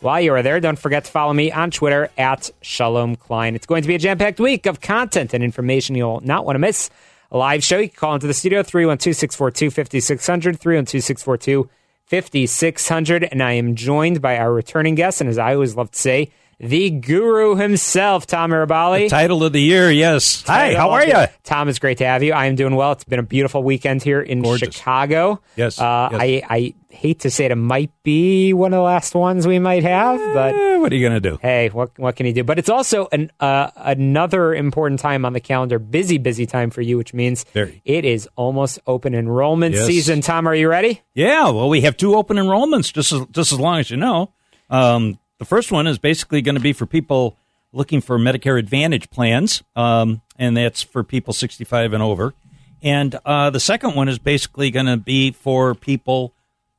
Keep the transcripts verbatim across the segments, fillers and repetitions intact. While you are there, don't forget to follow me on Twitter at Shalom Klein. It's going to be a jam-packed week of content and information you'll not want to miss. A live show. You can call into the studio, three one two, six four two, five six zero zero, three one two, six four two, five six zero zero. And I am joined by our returning guest, and as I always love to say, the guru himself, Tom Mirabelli. The title of the year, yes. Hi, how are you? Tom, it's great to have you. I am doing well. It's been a beautiful weekend here in Gorgeous. Chicago. Yes. Uh, yes. I, I hate to say it, it might be one of the last ones we might have, but... Eh, what are you going to do? Hey, what what can you do? But it's also an uh, another important time on the calendar, busy, busy time for you, which means Very. It is almost open enrollment yes. season. Tom, are you ready? Yeah, well, we have two open enrollments, just as, just as long as you know. Um, the first one is basically going to be for people looking for Medicare Advantage plans, um, and that's for people sixty-five and over. And uh, the second one is basically going to be for people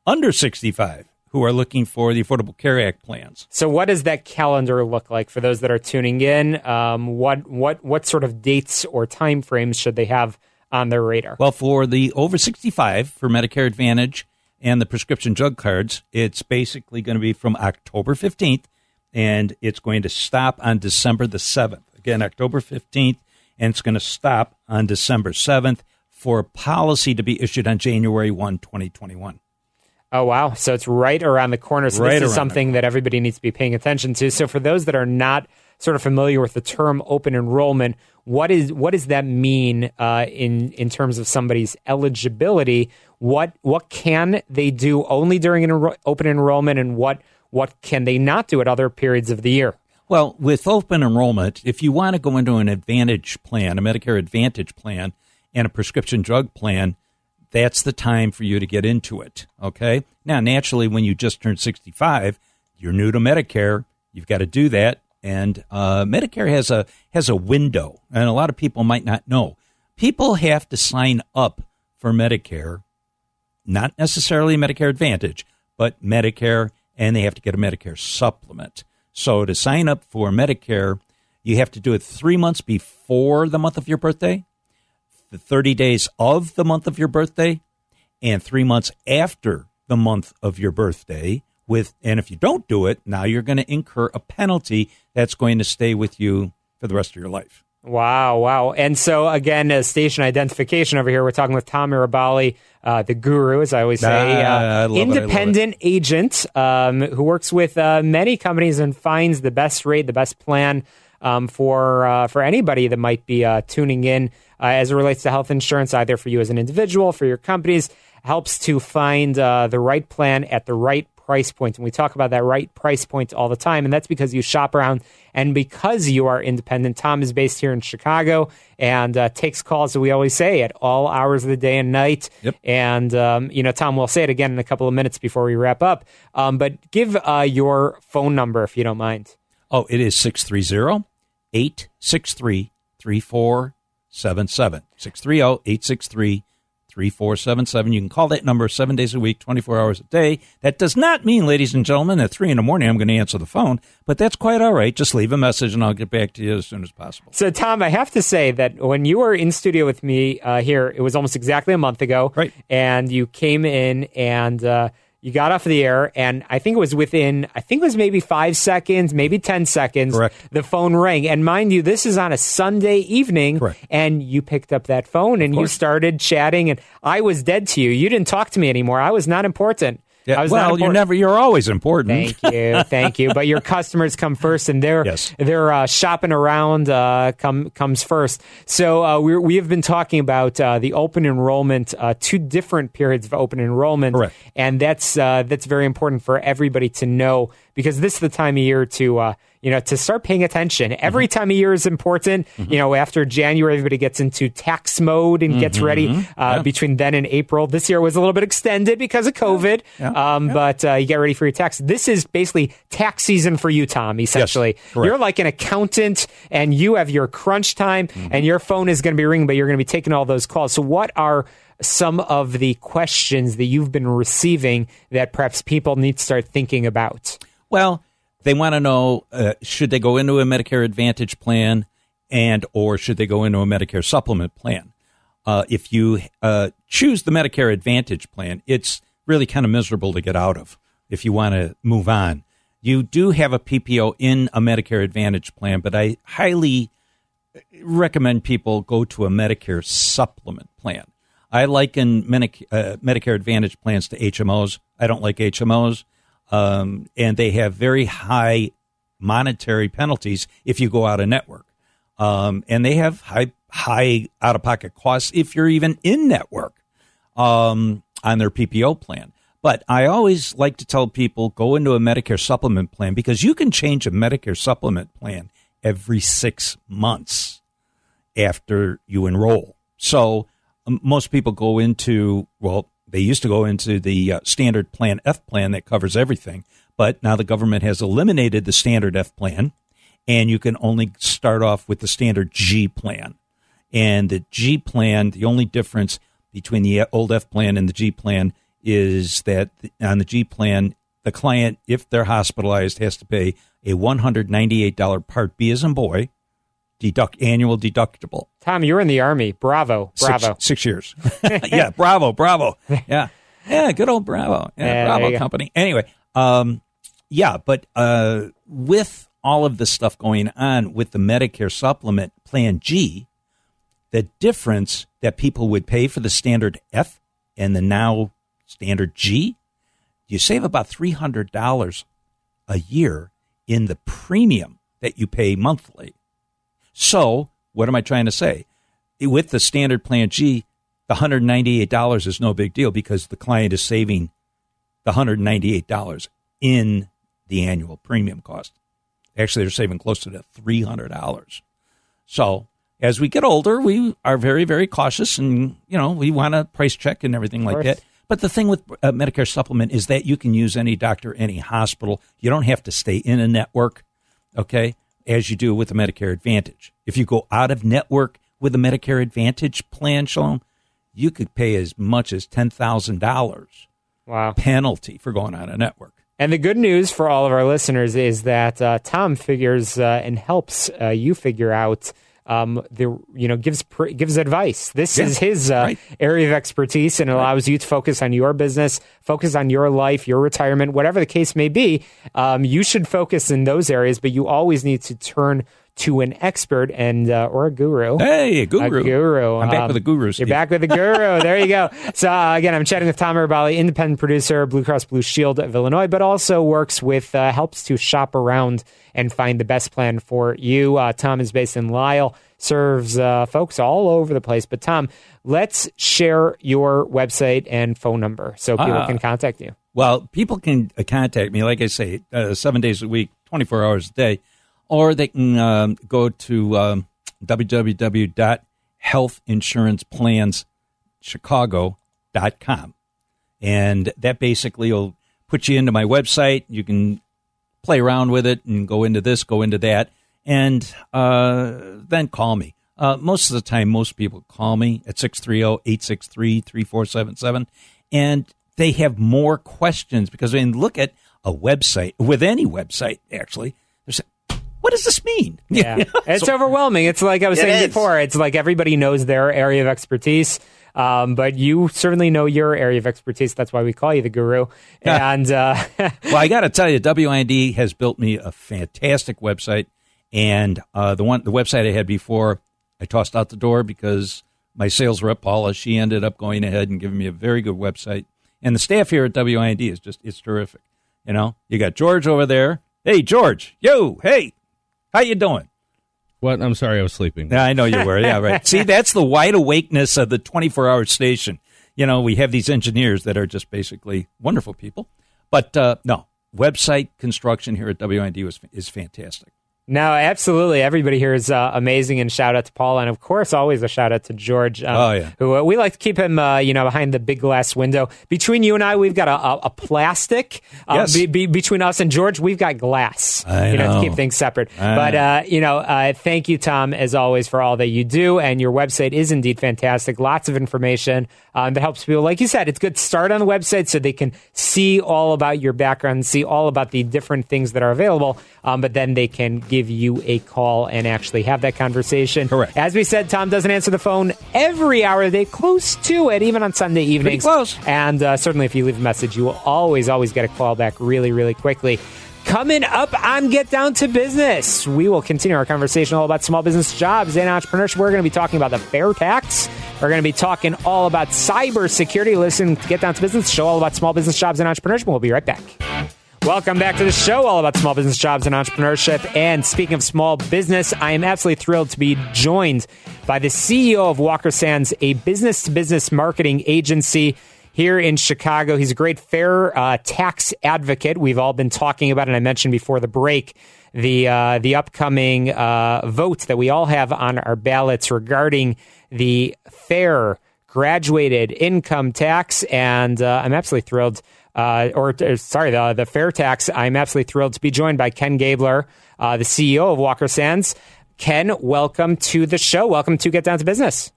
under sixty-five who are looking for the Affordable Care Act plans. So what does that calendar look like for those that are tuning in? Um, what what what sort of dates or timeframes should they have on their radar? Well, for the over sixty-five, for Medicare Advantage and the prescription drug cards, it's basically going to be from October fifteenth, and it's going to stop on December the seventh. Again, October fifteenth, and it's going to stop on December seventh for a policy to be issued on January first, twenty twenty-one. Oh, wow. So it's right around the corner. So right this is something that everybody needs to be paying attention to. So for those that are not sort of familiar with the term open enrollment, what is what does that mean uh, in, in terms of somebody's eligibility? What what can they do only during an enro- open enrollment, and what what can they not do at other periods of the year? Well, with open enrollment, if you want to go into an Advantage plan, a Medicare Advantage plan, and a prescription drug plan, that's the time for you to get into it, okay? Now, naturally, when you just turn sixty-five, you're new to Medicare, you've got to do that, and uh, Medicare has a has a window, and a lot of people might not know. People have to sign up for Medicare, not necessarily Medicare Advantage, but Medicare, and they have to get a Medicare supplement. So to sign up for Medicare, you have to do it three months before the month of your birthday, the thirty days of the month of your birthday, and three months after the month of your birthday. With and if you don't do it, now you're going to incur a penalty that's going to stay with you for the rest of your life. Wow, wow. And so, again, uh, station identification over here. We're talking with Tom Mirabelli, uh, the guru, as I always say, uh, I independent it, agent um, who works with uh, many companies and finds the best rate, the best plan um, for uh, for anybody that might be uh, tuning in uh, as it relates to health insurance, either for you as an individual, for your companies, helps to find uh, the right plan at the right price point. And we talk about that right price point all the time. And that's because you shop around and because you are independent. Tom is based here in Chicago and uh, takes calls, as we always say, at all hours of the day and night. Yep. And, um, you know, Tom, we'll say it again in a couple of minutes before we wrap up. Um, but give uh, your phone number, if you don't mind. Oh, it is six three zero, eight six three, three four seven seven. six three zero, eight six three, three four seven seven. three four seven seven. You can call that number seven days a week, twenty-four hours a day. That does not mean, ladies and gentlemen, at three in the morning I'm going to answer the phone, but that's quite all right. Just leave a message and I'll get back to you as soon as possible. So, Tom, I have to say that when you were in studio with me uh, here, it was almost exactly a month ago. Right. And you came in and... Uh, You got off the air, and I think it was within, I think it was maybe five seconds, maybe ten seconds, correct, the phone rang. And mind you, this is on a Sunday evening, correct, and you picked up that phone and you started chatting, and I was dead to you. You didn't talk to me anymore. I was not important. Yeah. I was well, you're never, you're always important. Thank you. Thank you. But your customers come first, and their, yes, their uh, shopping around uh, come, comes first. So uh, we we have been talking about uh, the open enrollment, uh, two different periods of open enrollment. Correct. And that's, uh, that's very important for everybody to know, because this is the time of year to, uh, you know, to start paying attention. Every mm-hmm. time of year is important. Mm-hmm. You know, after January, everybody gets into tax mode and mm-hmm. gets ready uh, yeah. between then and April. This year was a little bit extended because of COVID, yeah. Yeah. Um, yeah. but uh, you get ready for your tax. This is basically tax season for you, Tom, essentially. Yes. You're like an accountant, and you have your crunch time, mm-hmm. and your phone is going to be ringing, but you're going to be taking all those calls. So what are some of the questions that you've been receiving that perhaps people need to start thinking about? Well, they want to know, uh, should they go into a Medicare Advantage plan, and or should they go into a Medicare Supplement plan? Uh, if you uh, choose the Medicare Advantage plan, it's really kind of miserable to get out of if you want to move on. You do have a P P O in a Medicare Advantage plan, but I highly recommend people go to a Medicare Supplement plan. I liken Medic- uh, Medicare Advantage plans to H M Os. I don't like H M Os. Um, and they have very high monetary penalties if you go out of network. Um, and they have high, high out-of-pocket costs if you're even in network um, on their P P O plan. But I always like to tell people, go into a Medicare Supplement plan, because you can change a Medicare Supplement plan every six months after you enroll. So um, most people go into, well, they used to go into the uh, standard Plan F plan that covers everything, but now the government has eliminated the standard F plan, and you can only start off with the standard G plan. And the G plan, the only difference between the old F plan and the G plan is that on the G plan, the client, if they're hospitalized, has to pay a one hundred ninety-eight dollars Part B as in boy deduct annual deductible. Tom, you're in the Army. Bravo. Bravo. Six, six years. yeah. Bravo. Bravo. Yeah. Yeah. Good old Bravo. Yeah. yeah Bravo company. Go. Anyway. Um, yeah. But uh, with all of this stuff going on with the Medicare Supplement Plan G, the difference that people would pay for the standard F and the now standard G, you save about three hundred dollars a year in the premium that you pay monthly. So what am I trying to say? With the standard Plan G, the one hundred ninety-eight dollars is no big deal, because the client is saving the one hundred ninety-eight dollars in the annual premium cost. Actually, they're saving closer to three hundred dollars. So as we get older, we are very, very cautious, and, you know, we want a price check and everything like that. But the thing with uh, Medicare Supplement is that you can use any doctor, any hospital. You don't have to stay in a network, okay, as you do with the Medicare Advantage. If you go out of network with a Medicare Advantage plan, Shalom, you could pay as much as ten thousand dollars wow. penalty for going out of network. And the good news for all of our listeners is that uh, Tom figures uh, and helps uh, you figure out Um, the you know gives gives advice. This yeah, is his uh, right. area of expertise, and allows right. you to focus on your business, focus on your life, your retirement, whatever the case may be. Um, you should focus in those areas, but you always need to turn to an expert and uh, or a guru. Hey, a guru. A guru. I'm back um, with a guru, Steve. You're back with a guru. There you go. So, uh, again, I'm chatting with Tom Mirabelli, independent producer, Blue Cross Blue Shield of Illinois, but also works with, uh, helps to shop around and find the best plan for you. Uh, Tom is based in Lisle, serves uh, folks all over the place. But, Tom, let's share your website and phone number so people uh, can contact you. Well, people can uh, contact me, like I say, uh, seven days a week, twenty-four hours a day. Or they can um, go to um, w w w dot health insurance plans chicago dot com. And that basically will put you into my website. You can play around with it and go into this, go into that, and uh, then call me. Uh, most of the time, most people call me at six three zero, eight six three, three four seven seven. And they have more questions, because they can look at a website, with any website, actually. There's what does this mean? Yeah, it's so overwhelming. It's like I was it saying is. before. It's like everybody knows their area of expertise. Um, but you certainly know your area of expertise. That's why we call you the guru. And uh, well, I got to tell you, W I N D has built me a fantastic website. And uh, the one, the website I had before, I tossed out the door because my sales rep, Paula, she ended up going ahead and giving me a very good website. And the staff here at W I N D is just, it's terrific. You know, you got George over there. Hey, George. Yo, hey, how you doing? What? I'm sorry, I was sleeping. Yeah, I know you were. Yeah, right. See, that's the wide awakeness of the twenty-four hour station. You know, we have these engineers that are just basically wonderful people. But uh, no, website construction here at W I N D was, is fantastic. No, absolutely. Everybody here is uh, amazing, and shout out to Paul, and of course, always a shout out to George. Um, oh yeah, who uh, we like to keep him, uh, you know, behind the big glass window. Between you and I, we've got a, a, a plastic. Uh, yes. be, be, between us and George, we've got glass. I you know, know to keep things separate. I but uh, you know, uh, thank you, Tom, as always, for all that you do, and your website is indeed fantastic. Lots of information um, that helps people. Like you said, it's good to start on the website so they can see all about your background, see all about the different things that are available. Um, but then they can give give you a call and actually have that conversation. Correct. As we said, Tom doesn't answer the phone every hour of the day, close to it, even on Sunday evenings. Pretty close. And uh, certainly if you leave a message, you will always, always get a call back really, really quickly. Coming up on Get Down to Business, we will continue our conversation all about small business jobs and entrepreneurship. We're going to be talking about the fair tax. We're going to be talking all about cybersecurity. Listen to Get Down to Business, show all about small business jobs and entrepreneurship. We'll be right back. Welcome back to the show, all about small business jobs and entrepreneurship. And speaking of small business, I am absolutely thrilled to be joined by the C E O of Walker Sands, a business-to-business marketing agency here in Chicago. He's a great fair uh, tax advocate. We've all been talking about, and I mentioned before the break, the uh, the upcoming uh, vote that we all have on our ballots regarding the fair graduated income tax. And uh, I'm absolutely thrilled Uh, or, or sorry, the, the fair tax. I'm absolutely thrilled to be joined by Ken Gabler, uh, the C E O of Walker Sands. Ken, welcome to the show. Welcome to Get Down to Business.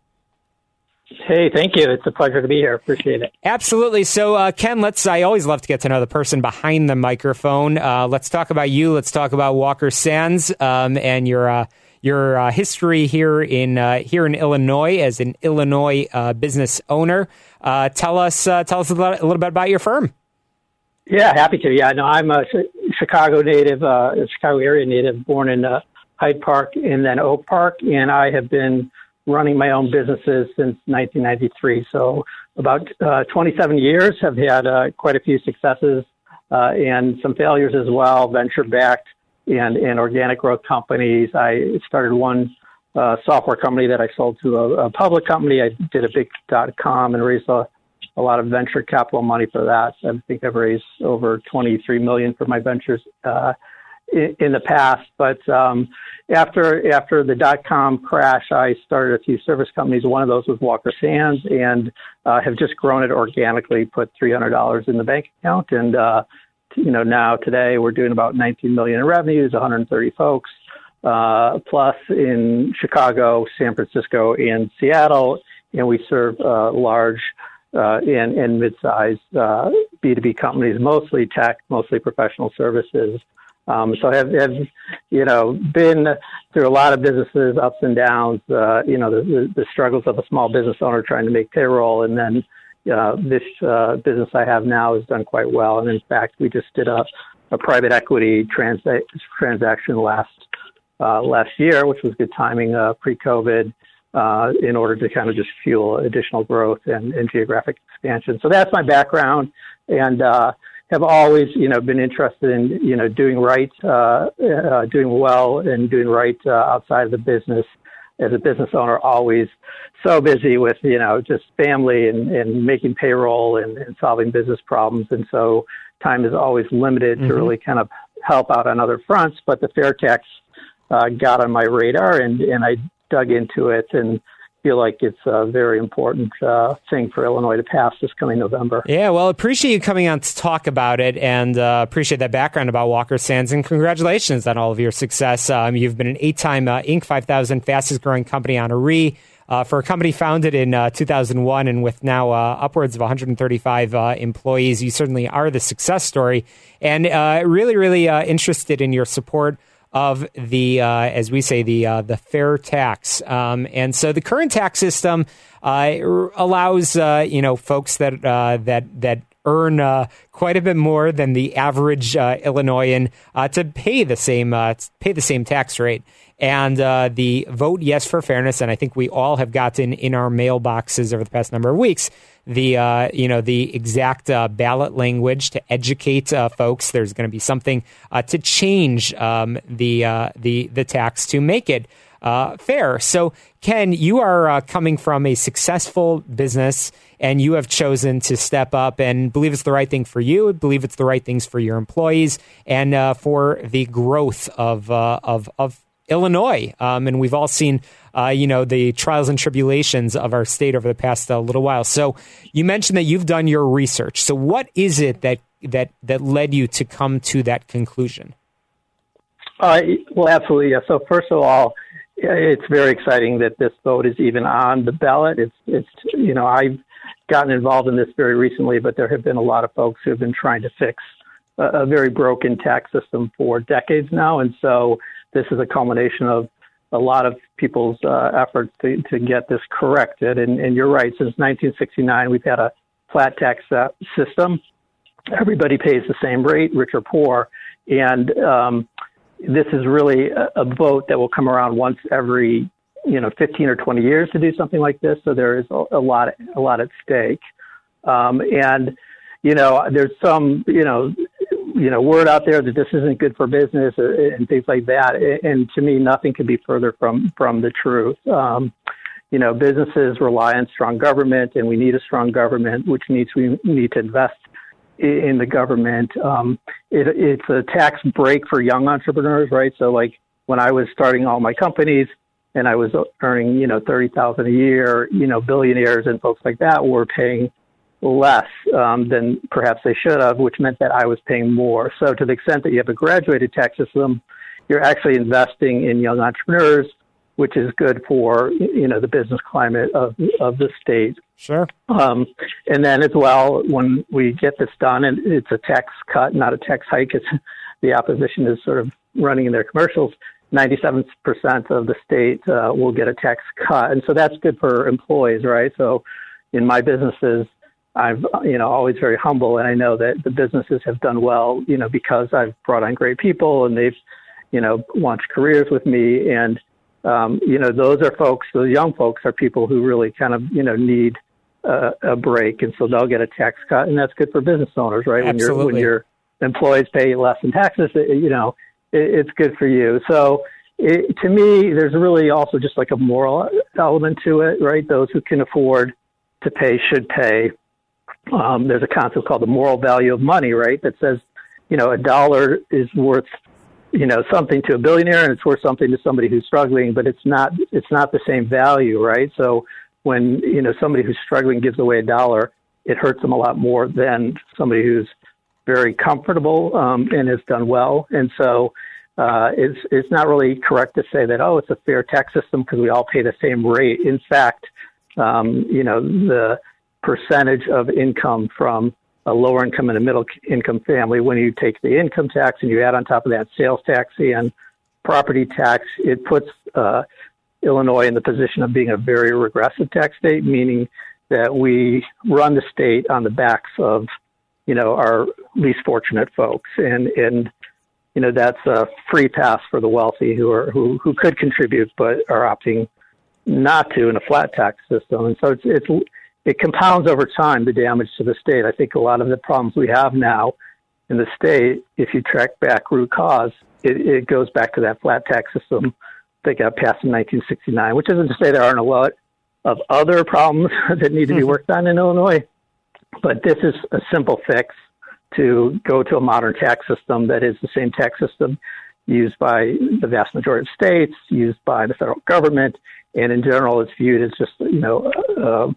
Hey, thank you. It's a pleasure to be here. Appreciate it. Absolutely. So, uh, Ken, let's, I always love to get to know the person behind the microphone. Uh, let's talk about you. Let's talk about Walker Sands um, and your uh, your uh, history here in uh, here in Illinois as an Illinois uh, business owner. Uh, tell us uh, tell us a little, a little bit about your firm. Yeah, happy to. Yeah, no, I'm a Chicago native, uh, a Chicago area native, born in uh, Hyde Park and then Oak Park, and I have been running my own businesses since nineteen ninety-three. So about uh, twenty-seven years, have had uh, quite a few successes uh, and some failures as well, venture-backed and, and organic growth companies. I started one uh, software company that I sold to a, a public company. I did a big dot-com and raised a a lot of venture capital money for that. I think I've raised over twenty-three million dollars for my ventures uh, in, in the past. But um, after after the dot-com crash, I started a few service companies. One of those was Walker Sands, and uh, have just grown it organically, put three hundred dollars in the bank account. And, uh, you know, now today we're doing about nineteen million dollars in revenues, one hundred thirty folks, uh, plus in Chicago, San Francisco, and Seattle. And we serve uh, large Uh, and, and mid-sized uh, B to B companies, mostly tech, mostly professional services. Um, so I've, I've, you know, been through a lot of businesses, ups and downs, uh, you know, the, the struggles of a small business owner trying to make payroll. And then uh, this uh, business I have now has done quite well. And in fact, we just did a, a private equity trans- transaction last, uh, last year, which was good timing uh, pre-COVID. Uh, in order to kind of just fuel additional growth and, and geographic expansion. So that's my background, and uh, have always, you know, been interested in, you know, doing right, uh, uh, doing well and doing right uh, outside of the business. As a business owner, always so busy with, you know, just family and, and making payroll and, and solving business problems. And so time is always limited mm-hmm. to really kind of help out on other fronts. But the fair tax uh, got on my radar, and, and I dug into it and feel like it's a very important uh, thing for Illinois to pass this coming November. Yeah, well, appreciate you coming on to talk about it, and uh, appreciate that background about Walker Sands, and congratulations on all of your success. Um, you've been an eight-time uh, Inc five thousand fastest growing company honoree uh, for a company founded in uh, two thousand one, and with now uh, upwards of one hundred thirty-five uh, employees. You certainly are the success story, and uh, really, really uh, interested in your support of the, uh, as we say, the uh, the fair tax. Um, and so the current tax system uh, allows, uh, you know, folks that uh, that that earn uh, quite a bit more than the average uh, Illinoisan uh, to pay the same uh, pay the same tax rate. And uh, the Vote Yes for Fairness, and I think we all have gotten in our mailboxes over the past number of weeks, the uh, you know the exact uh, ballot language to educate uh, folks. There's going to be something uh, to change um, the uh, the the tax to make it uh, fair. So, Ken, you are uh, coming from a successful business, and you have chosen to step up and believe it's the right thing for you, believe it's the right things for your employees, and uh, for the growth of uh, of of. Illinois. Um, and we've all seen, uh, you know, the trials and tribulations of our state over the past uh, little while. So you mentioned that you've done your research. So what is it that that, that led you to come to that conclusion? Uh, well, absolutely. Yeah. So first of all, it's very exciting that this vote is even on the ballot. It's, it's you know, I've gotten involved in this very recently, but there have been a lot of folks who have been trying to fix a, a very broken tax system for decades now. And so this is a culmination of a lot of people's uh, efforts to, to get this corrected. And, and you're right, since nineteen sixty-nine, we've had a flat tax uh, system. Everybody pays the same rate, rich or poor. And um, this is really a, a vote that will come around once every, you know, fifteen or twenty years to do something like this. So there is a, a lot, a lot at stake. Um, and, you know, there's some, you know, you know, word out there that this isn't good for business and things like that. And to me, nothing could be further from, from the truth. Um, you know, businesses rely on strong government, and we need a strong government, which means we need to invest in the government. Um, it, it's a tax break for young entrepreneurs, right? So like when I was starting all my companies and I was earning, you know, thirty thousand a year, you know, billionaires and folks like that were paying less um, than perhaps they should have, which meant that I was paying more. So to the extent that you have a graduated tax system, you're actually investing in young entrepreneurs, which is good for, you know, the business climate of, of the state. Sure. Um, and then as well, when we get this done, and it's a tax cut, not a tax hike, it's, the opposition is sort of running in their commercials, ninety-seven percent of the state uh, will get a tax cut. And so that's good for employees, right? So in my businesses, I've, you know, always very humble, and I know that the businesses have done well, you know, because I've brought on great people and they've, you know, launched careers with me. And, um, you know, those are folks, those young folks are people who really kind of, you know, need uh, a break. And so they'll get a tax cut, and that's good for business owners, right? Absolutely. When, you're, when your employees pay less in taxes, you know, it, it's good for you. So it, to me, there's really also just like a moral element to it, right? Those who can afford to pay should pay. Um, there's a concept called the moral value of money, right? That says, you know, a dollar is worth, you know, something to a billionaire, and it's worth something to somebody who's struggling, but it's not, it's not the same value, right? So when, you know, somebody who's struggling gives away a dollar, it hurts them a lot more than somebody who's very comfortable um, and has done well. And so uh, it's, it's not really correct to say that, oh, it's a fair tax system because we all pay the same rate. In fact, um, you know, the percentage of income from a lower income and a middle income family, when you take the income tax and you add on top of that sales tax and property tax, it puts uh, Illinois in the position of being a very regressive tax state, meaning that we run the state on the backs of, you know, our least fortunate folks. And, and you know, that's a free pass for the wealthy who are who, who could contribute but are opting not to in a flat tax system. And so it's it's It compounds over time the damage to the state. I think a lot of the problems we have now in the state, if you track back root cause, it, it goes back to that flat tax system that got passed in nineteen sixty-nine, which isn't to say there aren't a lot of other problems that need to be worked on in Illinois. But this is a simple fix to go to a modern tax system that is the same tax system used by the vast majority of states, used by the federal government, and in general it's viewed as just, you know, uh,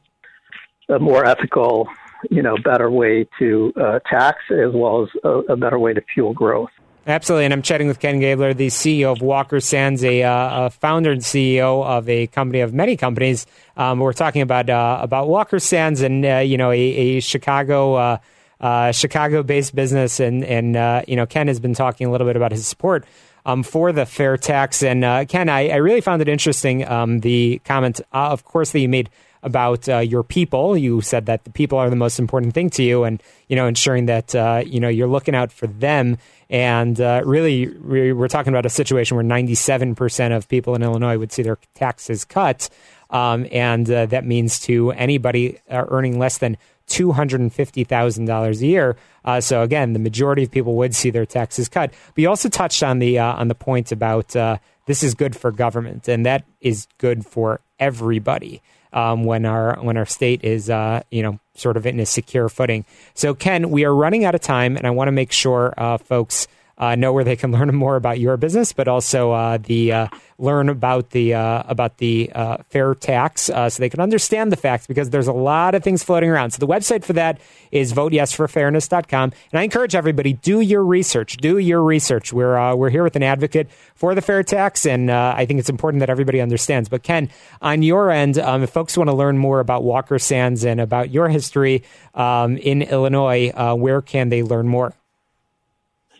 a more ethical, you know, better way to uh, tax, as well as a, a better way to fuel growth. Absolutely. And I'm chatting with Ken Gabler, the C E O of Walker Sands, a, uh, a founder and C E O of a company of many companies. Um, we're talking about uh, about Walker Sands and, uh, you know, a, a Chicago uh, uh, Chicago based business. And, and uh, you know, Ken has been talking a little bit about his support um, for the fair tax. And uh, Ken, I, I really found it interesting, um, the comment, uh, of course, that you made about uh, your people. You said that the people are the most important thing to you, and, you know, ensuring that, uh, you know, you're looking out for them. And uh, really, we're talking about a situation where ninety-seven percent of people in Illinois would see their taxes cut. Um, and uh, that means to anybody uh, earning less than two hundred fifty thousand dollars a year. Uh, so again, the majority of people would see their taxes cut. But you also touched on the uh, on the point about uh, this is good for government, and that is good for everybody. Um, when our when our state is, uh, you know, sort of in a secure footing. So, Ken, we are running out of time, and I want to make sure uh, folks uh, know where they can learn more about your business, but also uh, the uh, learn about the uh, about the uh, fair tax, uh, so they can understand the facts, because there's a lot of things floating around. So the website for that is vote yes for fairness dot com, and I encourage everybody, do your research, do your research. We're uh, we're here with an advocate for the fair tax, and uh, I think it's important that everybody understands. But Ken, on your end, um, if folks want to learn more about Walker Sands and about your history um, in Illinois, uh, where can they learn more?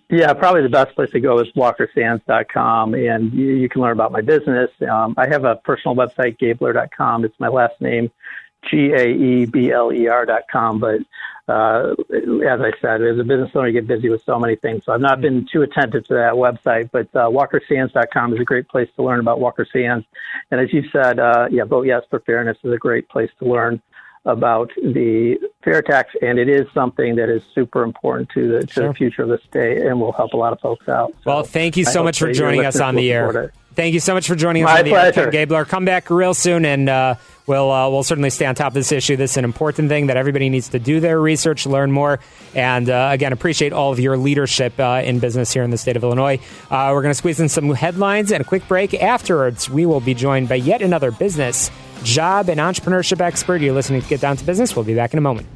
Yeah, probably the best place to go is walker sands dot com, and you, you can learn about my business. Um, I have a personal website, gabler dot com. It's my last name, G A E B L E R dot com. But uh, as I said, as a business owner, you get busy with so many things. So I've not been too attentive to that website, but uh, walker sands dot com is a great place to learn about Walker Sands. And as you said, uh, yeah, Vote Yes for Fairness is a great place to learn about the fair tax, and it is something that is super important to the, to sure. the future of the state, and will help a lot of folks out. So well, thank you so much for joining us on the air. Thank you so much for joining us My on the pleasure. air, Ken Gabler. Come back real soon, and uh, we'll uh, we'll certainly stay on top of this issue. This is an important thing that everybody needs to do their research, learn more, and uh, again, appreciate all of your leadership uh, in business here in the state of Illinois. Uh, we're going to squeeze in some headlines and a quick break. Afterwards, we will be joined by yet another business, job, and entrepreneurship expert. You're listening to Get Down to Business. We'll be back in a moment.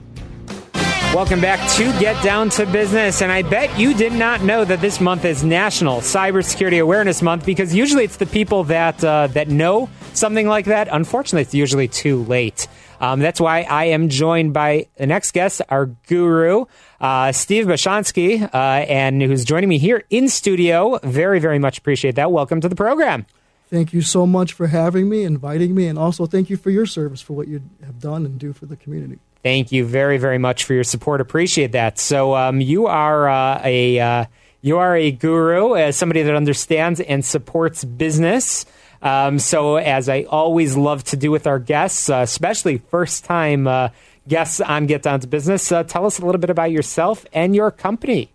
Welcome back to Get Down to Business. And I bet you did not know that this month is National Cybersecurity Awareness Month, because usually it's the people that uh, that know something like that. Unfortunately, it's usually too late. Um, that's why I am joined by the next guest, our guru, uh, Steve Bashansky, uh, and who's joining me here in studio. Very, very much appreciate that. Welcome to the program. Thank you so much for having me, inviting me, and also thank you for your service, for what you have done and do for the community. Thank you very, very much for your support. Appreciate that. So um, you are uh, a uh, you are a guru, as uh, somebody that understands and supports business. Um, so as I always love to do with our guests, uh, especially first-time uh, guests on Get Down to Business, uh, tell us a little bit about yourself and your company.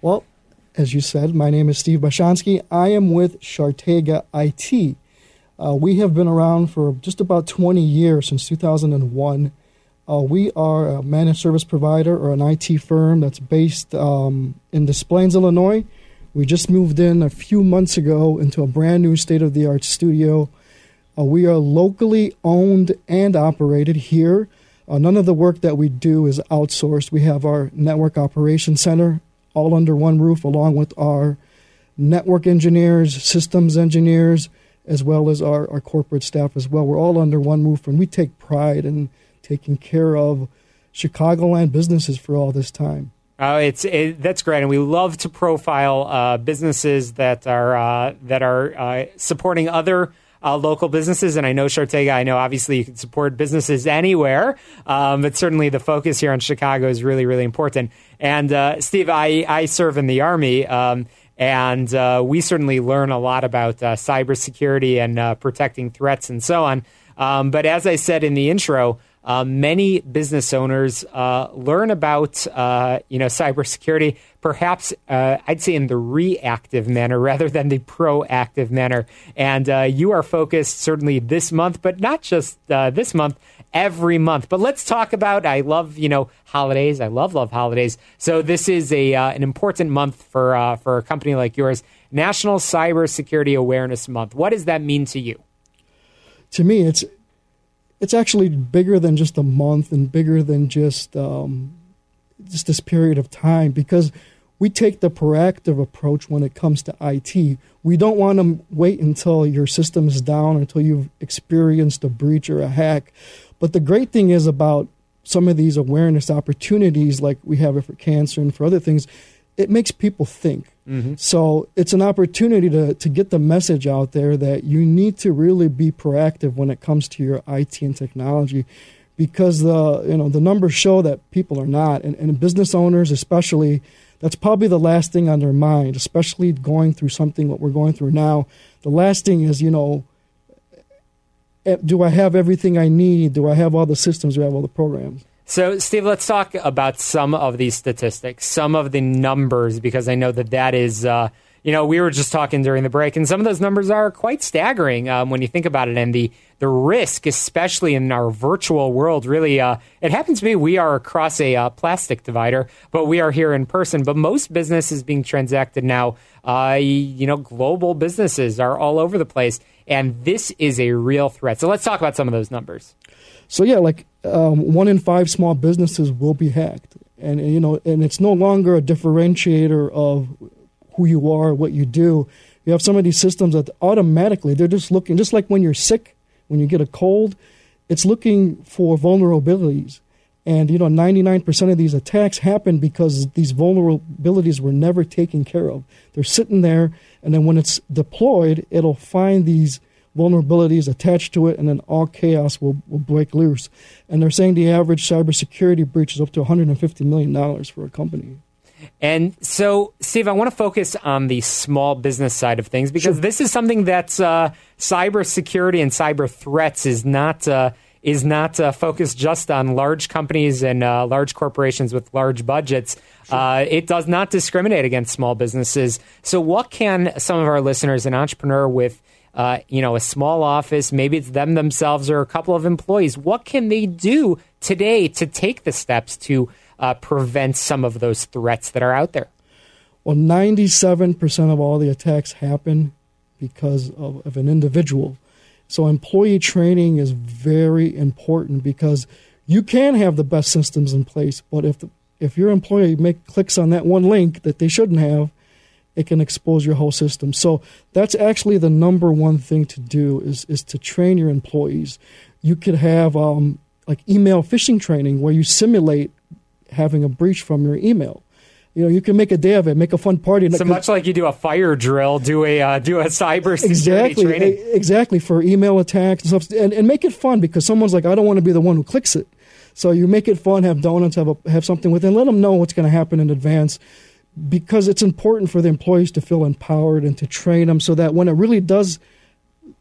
Well, as you said, my name is Steve Bashansky. I am with Shartega I T. Uh, we have been around for just about twenty years, since two thousand one. Uh, we are a managed service provider, or an I T firm, that's based um, in Des Plaines, Illinois. We just moved in a few months ago into a brand new state-of-the-art studio. Uh, we are locally owned and operated here. Uh, none of the work that we do is outsourced. We have our network operations center all under one roof, along with our network engineers, systems engineers, as well as our, our corporate staff as well. We're all under one roof, and we take pride in taking care of Chicagoland businesses for all this time. Oh, it's it, that's great, and we love to profile uh, businesses that are uh, that are uh, supporting other Uh, local businesses. And I know, Shartega, I know obviously you can support businesses anywhere, um, but certainly the focus here on Chicago is really, really important. And uh, Steve, I, I serve in the Army, um, and uh, we certainly learn a lot about uh, cybersecurity and uh, protecting threats and so on. Um, but as I said in the intro, Uh, many business owners uh, learn about, uh, you know, cybersecurity, perhaps uh, I'd say in the reactive manner rather than the proactive manner. And uh, you are focused certainly this month, but not just uh, this month, every month. But let's talk about, I love, you know, holidays. I love, love holidays. So this is a uh, an important month for uh, for a company like yours, National Cybersecurity Awareness Month. What does that mean to you? To me, it's It's actually bigger than just a month, and bigger than just um, just this period of time, because we take the proactive approach when it comes to I T. We don't want to wait until your system is down, until you've experienced a breach or a hack. But the great thing is about some of these awareness opportunities, like we have it for cancer and for other things, it makes people think. Mm-hmm. So it's an opportunity to, to get the message out there that you need to really be proactive when it comes to your I T and technology, because the you know the numbers show that people are not, and, and business owners especially, that's probably the last thing on their mind, especially going through something what we're going through now. The last thing is, you know, do I have everything I need? Do I have all the systems? Do I have all the programs? So, Steve, let's talk about some of these statistics, some of the numbers, because I know that that is, uh, you know, we were just talking during the break, and some of those numbers are quite staggering um, when you think about it. And the, the risk, especially in our virtual world, really, uh, it happens to be we are across a uh, plastic divider, but we are here in person. But most business is being transacted now. Uh, you know, global businesses are all over the place. And this is a real threat. So let's talk about some of those numbers. So, yeah, like um, one in five small businesses will be hacked. And, and, you know, and it's no longer a differentiator of who you are, what you do. You have some of these systems that automatically, they're just looking, just like when you're sick, when you get a cold, it's looking for vulnerabilities. And, you know, ninety-nine percent of these attacks happen because these vulnerabilities were never taken care of. They're sitting there, and then when it's deployed, it'll find these vulnerabilities attached to it, and then all chaos will, will break loose. And they're saying the average cybersecurity breach is up to one hundred fifty million dollars for a company. And so, Steve, I want to focus on the small business side of things, because sure. This is something that's uh, cybersecurity and cyber threats is not... Uh, is not uh, focused just on large companies and uh, large corporations with large budgets. Sure. Uh, it does not discriminate against small businesses. So what can some of our listeners, an entrepreneur with uh, you know, a small office, maybe it's them themselves or a couple of employees, what can they do today to take the steps to uh, prevent some of those threats that are out there? Well, ninety-seven percent of all the attacks happen because of, of an individual. So employee training is very important, because you can have the best systems in place, but if the, if your employee make clicks on that one link that they shouldn't have, it can expose your whole system. So that's actually the number one thing to do is, is to train your employees. You could have um, like email phishing training where you simulate having a breach from your email. You know, you can make a day of it, make a fun party. So much like you do a fire drill, do a uh, do a cyber security exactly, training. Exactly, for email attacks and stuff. And, and make it fun, because someone's like, I don't want to be the one who clicks it. So you make it fun, have donuts, have, a, have something with it, and let them know what's going to happen in advance, because it's important for the employees to feel empowered and to train them so that when it really does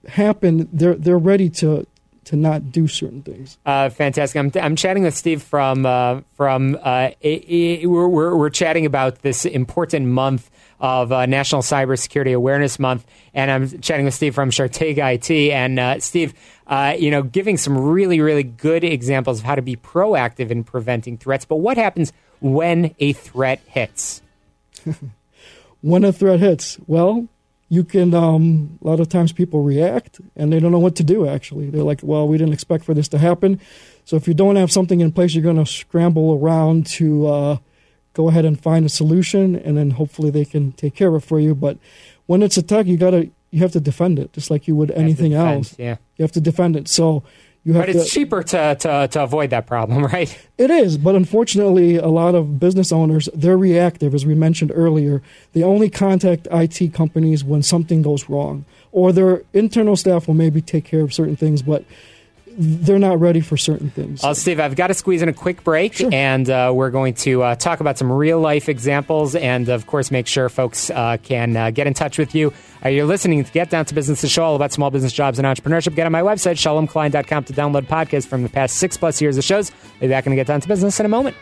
happen, they're they're ready to to not do certain things. Uh, fantastic. I'm, I'm chatting with Steve from, uh, from uh, a, a, we're, we're, we're chatting about this important month of uh, National Cybersecurity Awareness Month. And I'm chatting with Steve from Shartega I T. And uh, Steve, uh, you know, giving some really, really good examples of how to be proactive in preventing threats. But what happens when a threat hits? When a threat hits? Well, you can, um, a lot of times people react and they don't know what to do, actually. They're like, well, we didn't expect for this to happen. So if you don't have something in place, you're going to scramble around to uh, go ahead and find a solution, and then hopefully they can take care of it for you. But when it's attacked, you gotta, you have to defend it, just like you would anything you defend, else. Yeah. You have to defend it. So you have but it's to, cheaper to, to, to avoid that problem, right? It is, but unfortunately, a lot of business owners, they're reactive, as we mentioned earlier. They only contact I T companies when something goes wrong, or their internal staff will maybe take care of certain things, but they're not ready for certain things. Uh, Steve, I've got to squeeze in a quick break, sure. and uh, we're going to uh, talk about some real-life examples, and, of course, make sure folks uh, can uh, get in touch with you. Uh, you're listening to Get Down to Business, the show all about small business, jobs, and entrepreneurship. Get on my website, Shalom Klein dot com, to download podcasts from the past six-plus years of shows. I'll be back and Get Down to Business in a moment.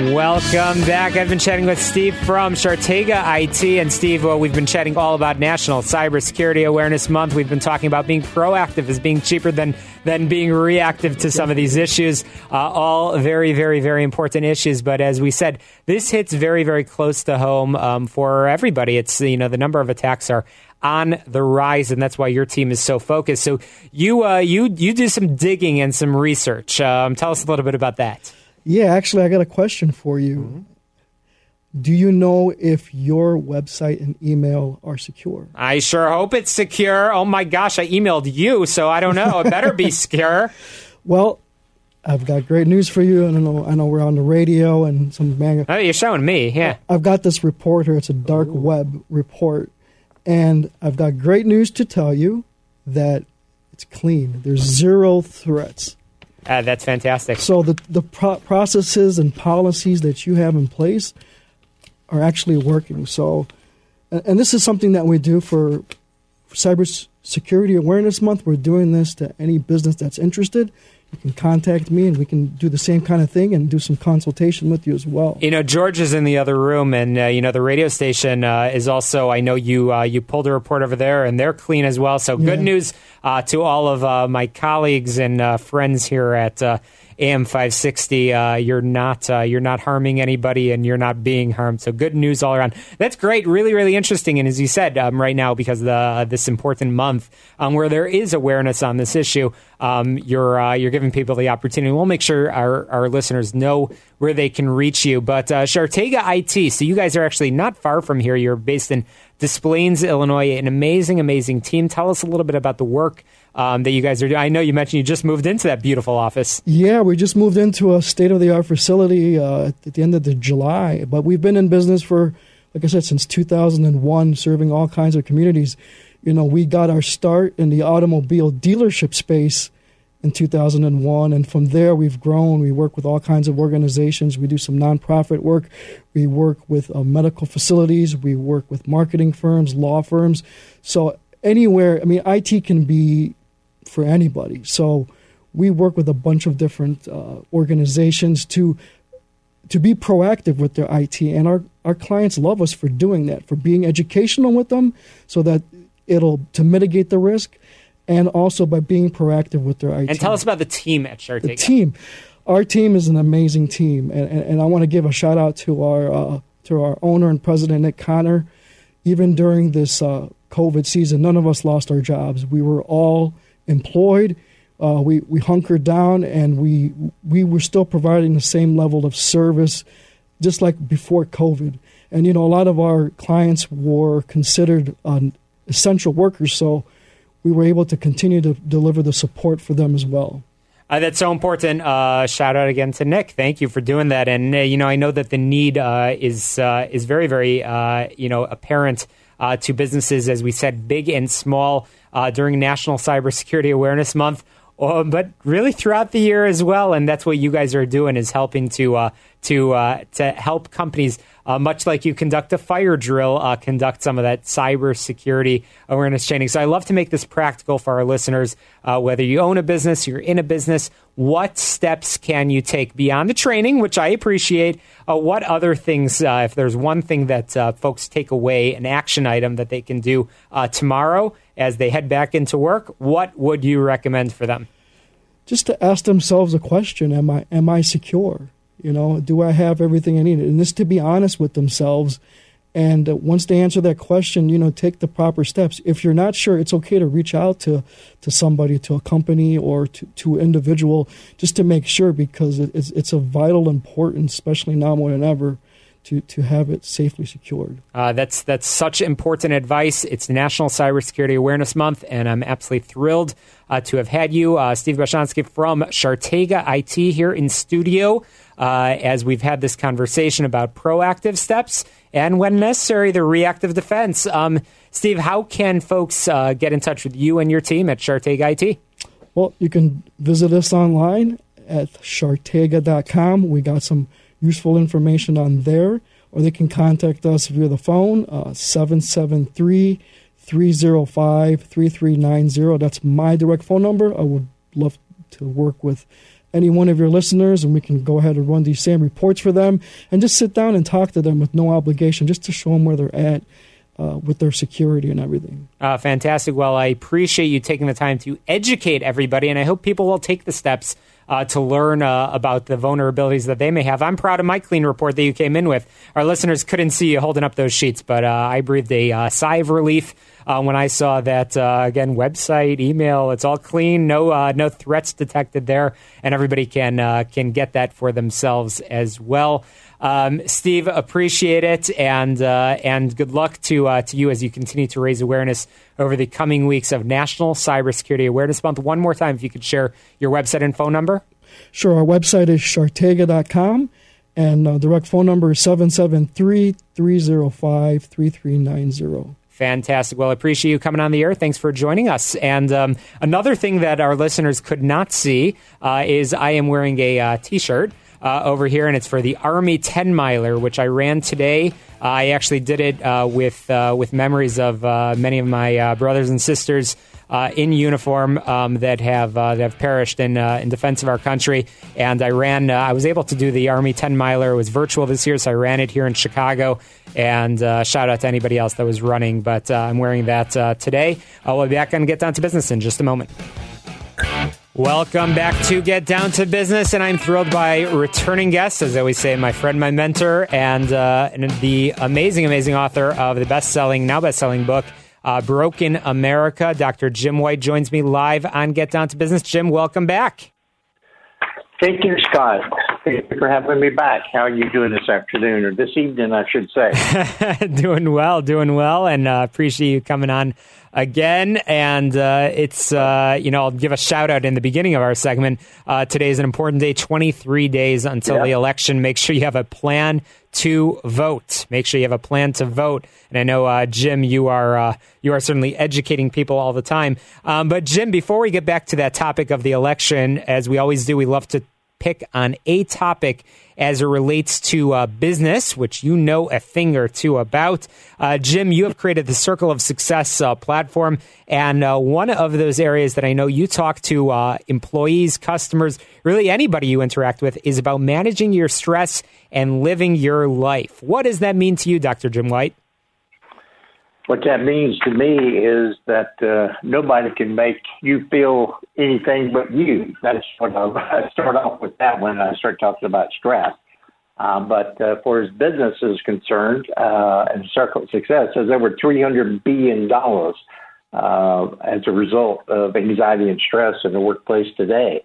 Welcome back. I've been chatting with Steve from Shartega I T. And Steve, well, we've been chatting all about National Cybersecurity Awareness Month. We've been talking about being proactive as being cheaper than, than being reactive to some of these issues. Uh, all very, very, very important issues. But as we said, this hits very, very close to home um, for everybody. It's, you know, the number of attacks are on the rise, and that's why your team is so focused. So you, uh, you, you do some digging and some research. Um, tell us a little bit about that. Yeah, actually, I got a question for you. Mm-hmm. Do you know if your website and email are secure? I sure hope it's secure. Oh, my gosh, I emailed you, so I don't know. It better be secure. Well, I've got great news for you, and I know, I know we're on the radio and some manga. Oh, you're showing me, yeah. I've got this report here. It's a dark Ooh. web report, and I've got great news to tell you that it's clean. There's zero threats. Uh, that's fantastic. So the, the pro- processes and policies that you have in place are actually working. So, and, and this is something that we do for, for Cybersecurity Awareness Month. We're doing this to any business that's interested. You can contact me, and we can do the same kind of thing and do some consultation with you as well. You know, George is in the other room, and, uh, you know, the radio station uh, is also, I know you uh, you pulled a report over there, and they're clean as well. So good yeah. news uh, to all of uh, my colleagues and uh, friends here at uh, A M five sixty. Uh, you're not uh, you're not harming anybody, and you're not being harmed. So good news all around. That's great. Really, really interesting. And as you said, um, right now, because of uh, this important month um, where there is awareness on this issue, Um, you're uh, you're giving people the opportunity. We'll make sure our, our listeners know where they can reach you. But uh, Shartega I T, so you guys are actually not far from here. You're based in Des Plaines, Illinois, an amazing, amazing team. Tell us a little bit about the work um, that you guys are doing. I know you mentioned you just moved into that beautiful office. Yeah, we just moved into a state-of-the-art facility uh, at the end of the July. But we've been in business for, like I said, since two thousand one, serving all kinds of communities. You know, we got our start in the automobile dealership space in two thousand one, and from there we've grown. We work with all kinds of organizations. We do some nonprofit work. We work with uh, medical facilities. We work with marketing firms, law firms. So anywhere, I mean, I T can be for anybody. So we work with a bunch of different uh, organizations to to be proactive with their I T, and our, our clients love us for doing that, for being educational with them so that it'll to mitigate the risk, and also by being proactive with their I T. And tell us about the team at Shartega. The team. Our team is an amazing team, and, and, and I want to give a shout-out to our uh, to our owner and president, Nick Connor. Even during this uh, COVID season, none of us lost our jobs. We were all employed. Uh, we, we hunkered down, and we we were still providing the same level of service just like before COVID. And, you know, a lot of our clients were considered uh, essential workers, so we were able to continue to deliver the support for them as well. Uh, that's so important. Uh, shout out again to Nick. Thank you for doing that. And, uh, you know, I know that the need uh, is uh, is very, very, uh, you know, apparent uh, to businesses, as we said, big and small, uh, during National Cybersecurity Awareness Month. Oh, but really throughout the year as well, and that's what you guys are doing, is helping to uh, to uh, to help companies, uh, much like you conduct a fire drill, uh, conduct some of that cybersecurity awareness training. So I love to make this practical for our listeners, uh, whether you own a business, you're in a business. What steps can you take beyond the training, which I appreciate? Uh, what other things, uh, if there's one thing that uh, folks take away, an action item that they can do uh, tomorrow as they head back into work, what would you recommend for them? Just to ask themselves a question: Am I am I secure? You know, do I have everything I need? And this, to be honest with themselves. And once they answer that question, you know, take the proper steps. If you're not sure, it's okay to reach out to, to somebody, to a company, or to, to an individual, just to make sure, because it's it's of vital importance, especially now more than ever, to, to have it safely secured. Uh, that's that's such important advice. It's National Cybersecurity Awareness Month, and I'm absolutely thrilled uh, to have had you, uh, Steve Bashansky from Shartega I T, here in studio, uh, as we've had this conversation about proactive steps and, when necessary, the reactive defense. Um, Steve, how can folks uh, get in touch with you and your team at Shartega I T? Well, you can visit us online at shartega dot com. We got some useful information on there, or they can contact us via the phone, uh, seven seven three, three zero five, three three nine zero. That's my direct phone number. I would love to work with any one of your listeners, and we can go ahead and run these same reports for them and just sit down and talk to them with no obligation, just to show them where they're at Uh, with their security and everything. Uh, fantastic. Well, I appreciate you taking the time to educate everybody, and I hope people will take the steps uh, to learn uh, about the vulnerabilities that they may have. I'm proud of my clean report that you came in with. Our listeners couldn't see you holding up those sheets, but uh, I breathed a uh, sigh of relief uh, when I saw that, uh, again, website, email, it's all clean, no uh, no threats detected there, and everybody can, uh, can get that for themselves as well. Um, Steve, appreciate it, and uh, and good luck to uh, to you as you continue to raise awareness over the coming weeks of National Cybersecurity Awareness Month. One more time, if you could share your website and phone number. Sure, our website is shartega dot com, and the uh, direct phone number is seven seven three, three zero five, three three nine zero. Fantastic. Well, I appreciate you coming on the air. Thanks for joining us. And um, another thing that our listeners could not see uh, is I am wearing a uh, T-shirt uh, over here, and it's for the Army ten miler, which I ran today. Uh, I actually did it uh, with uh, with memories of uh, many of my uh, brothers and sisters uh, in uniform um, that have uh, that have perished in uh, in defense of our country. And I ran. Uh, I was able to do the Army ten miler. It was virtual this year, so I ran it here in Chicago. And uh, shout out to anybody else that was running. But uh, I'm wearing that uh, today. I'll be back on Get Down to Business in just a moment. Welcome back to Get Down to Business, and I'm thrilled by returning guests, as I always say, my friend, my mentor, and, uh, and the amazing, amazing author of the best-selling, now best-selling book, uh, Broken America. Doctor Jim White joins me live on Get Down to Business. Jim, welcome back. Thank you, Scott. Thank you for having me back. How are you doing this afternoon, or this evening, I should say? Doing well, doing well, and uh, appreciate you coming on again. And uh, it's, uh, you know, I'll give a shout out in the beginning of our segment. Uh, today is an important day, twenty-three days until yep. the election. Make sure you have a plan to vote. Make sure you have a plan to vote. And I know, uh, Jim, you are uh, you are certainly educating people all the time. Um, but, Jim, before we get back to that topic of the election, as we always do, we love to pick on a topic as it relates to uh, business, which you know a thing or two about. Uh, Jim, you have created the Circle of Success uh, platform, and uh, one of those areas that I know you talk to uh, employees, customers, really anybody you interact with, is about managing your stress and living your life. What does that mean to you, Doctor Jim White? What that means to me is that uh, nobody can make you feel anything but you. That's what I, I start off with that when I start talking about stress. Uh, but uh, for as business is concerned, uh, and Circle of Success has over three hundred billion dollars uh, as a result of anxiety and stress in the workplace today.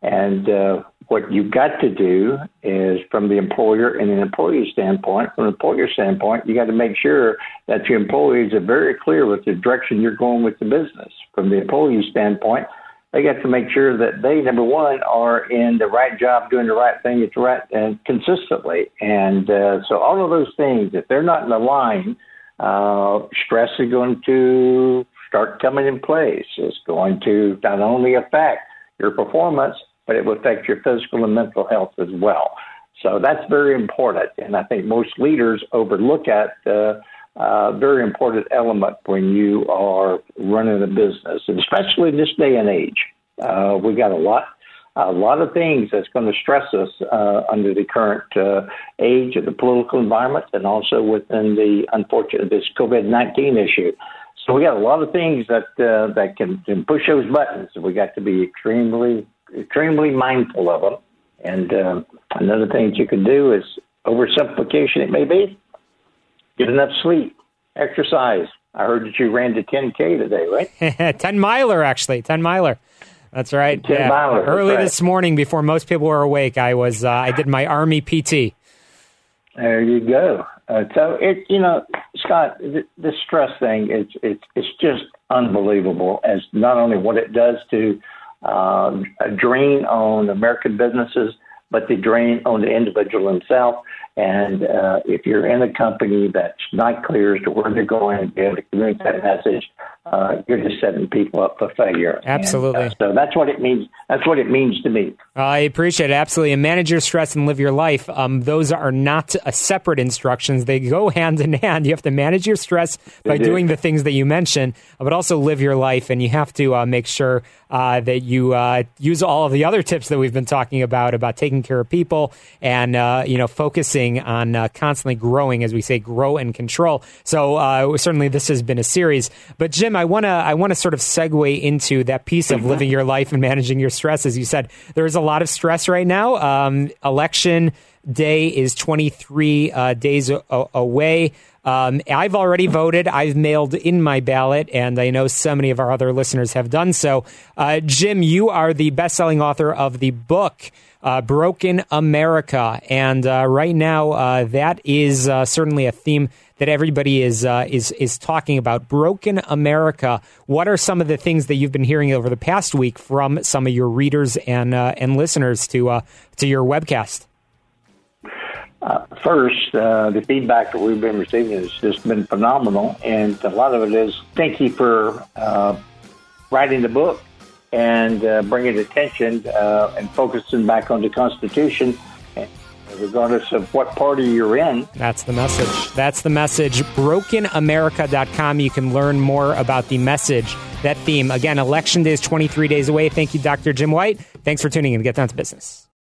And uh, what you've got to do is, from the employer and an employee standpoint, from an employer standpoint, you got to make sure that your employees are very clear with the direction you're going with the business. From the employee standpoint, they got to make sure that they, number one, are in the right job, doing the right thing at the right and consistently. And uh, so all of those things, if they're not in the line, uh, stress is going to start coming in place. It's going to not only affect your performance, but it will affect your physical and mental health as well. So that's very important. And I think most leaders overlook at the uh, uh, very important element when you are running a business, and especially in this day and age. Uh, we got a lot, a lot of things that's going to stress us uh, under the current uh, age of the political environment, and also within the unfortunate, this COVID nineteen issue. So we got a lot of things that uh, that can, can push those buttons. We got to be extremely, extremely mindful of them. And uh, another thing that you can do is, oversimplification it may be, get enough sleep, exercise. I heard that you ran to ten K today, right? ten miler, actually, ten miler. That's right. ten miler. Yeah. Early right. This morning, before most people were awake, I was uh, I did my Army P T. There you go. Uh, so, it, you know, Scott, th- this stress thing, it's, it's, it's just unbelievable as not only what it does to uh, a drain on American businesses, but the drain on the individual himself. And uh, if you're in a company that's not clear as to where they're going and be able to communicate that message, uh, you're just setting people up for failure. Absolutely. And, uh, so that's what it means. That's what it means to me. I appreciate it. Absolutely. And manage your stress and live your life. Um, those are not uh, separate instructions. They go hand in hand. You have to manage your stress by mm-hmm. doing the things that you mentioned, but also live your life. And you have to uh, make sure uh, that you uh, use all of the other tips that we've been talking about, about taking care of people and, uh, you know, focusing on uh, constantly growing, as we say, grow and control. So uh, certainly this has been a series. But Jim, I want to I want to sort of segue into that piece of living your life and managing your stress. As you said, there is a lot of stress right now. Um, election day is twenty-three uh, days a- a- away. Um, I've already voted. I've mailed in my ballot, and I know so many of our other listeners have done so. Uh, Jim, you are the best-selling author of the book uh, Broken America. And uh, right now, uh, that is uh, certainly a theme that everybody is uh, is is talking about. Broken America. What are some of the things that you've been hearing over the past week from some of your readers and uh, and listeners to uh, to your webcast? Uh, first, uh, the feedback that we've been receiving has just been phenomenal, and a lot of it is thank you for uh, writing the book and uh, bringing attention uh, and focusing back on the Constitution, regardless of what party you're in. That's the message. That's the message. Broken America dot com. You can learn more about the message, that theme. Again, Election Day is twenty-three days away. Thank you, Doctor Jim White. Thanks for tuning in. Get down to business.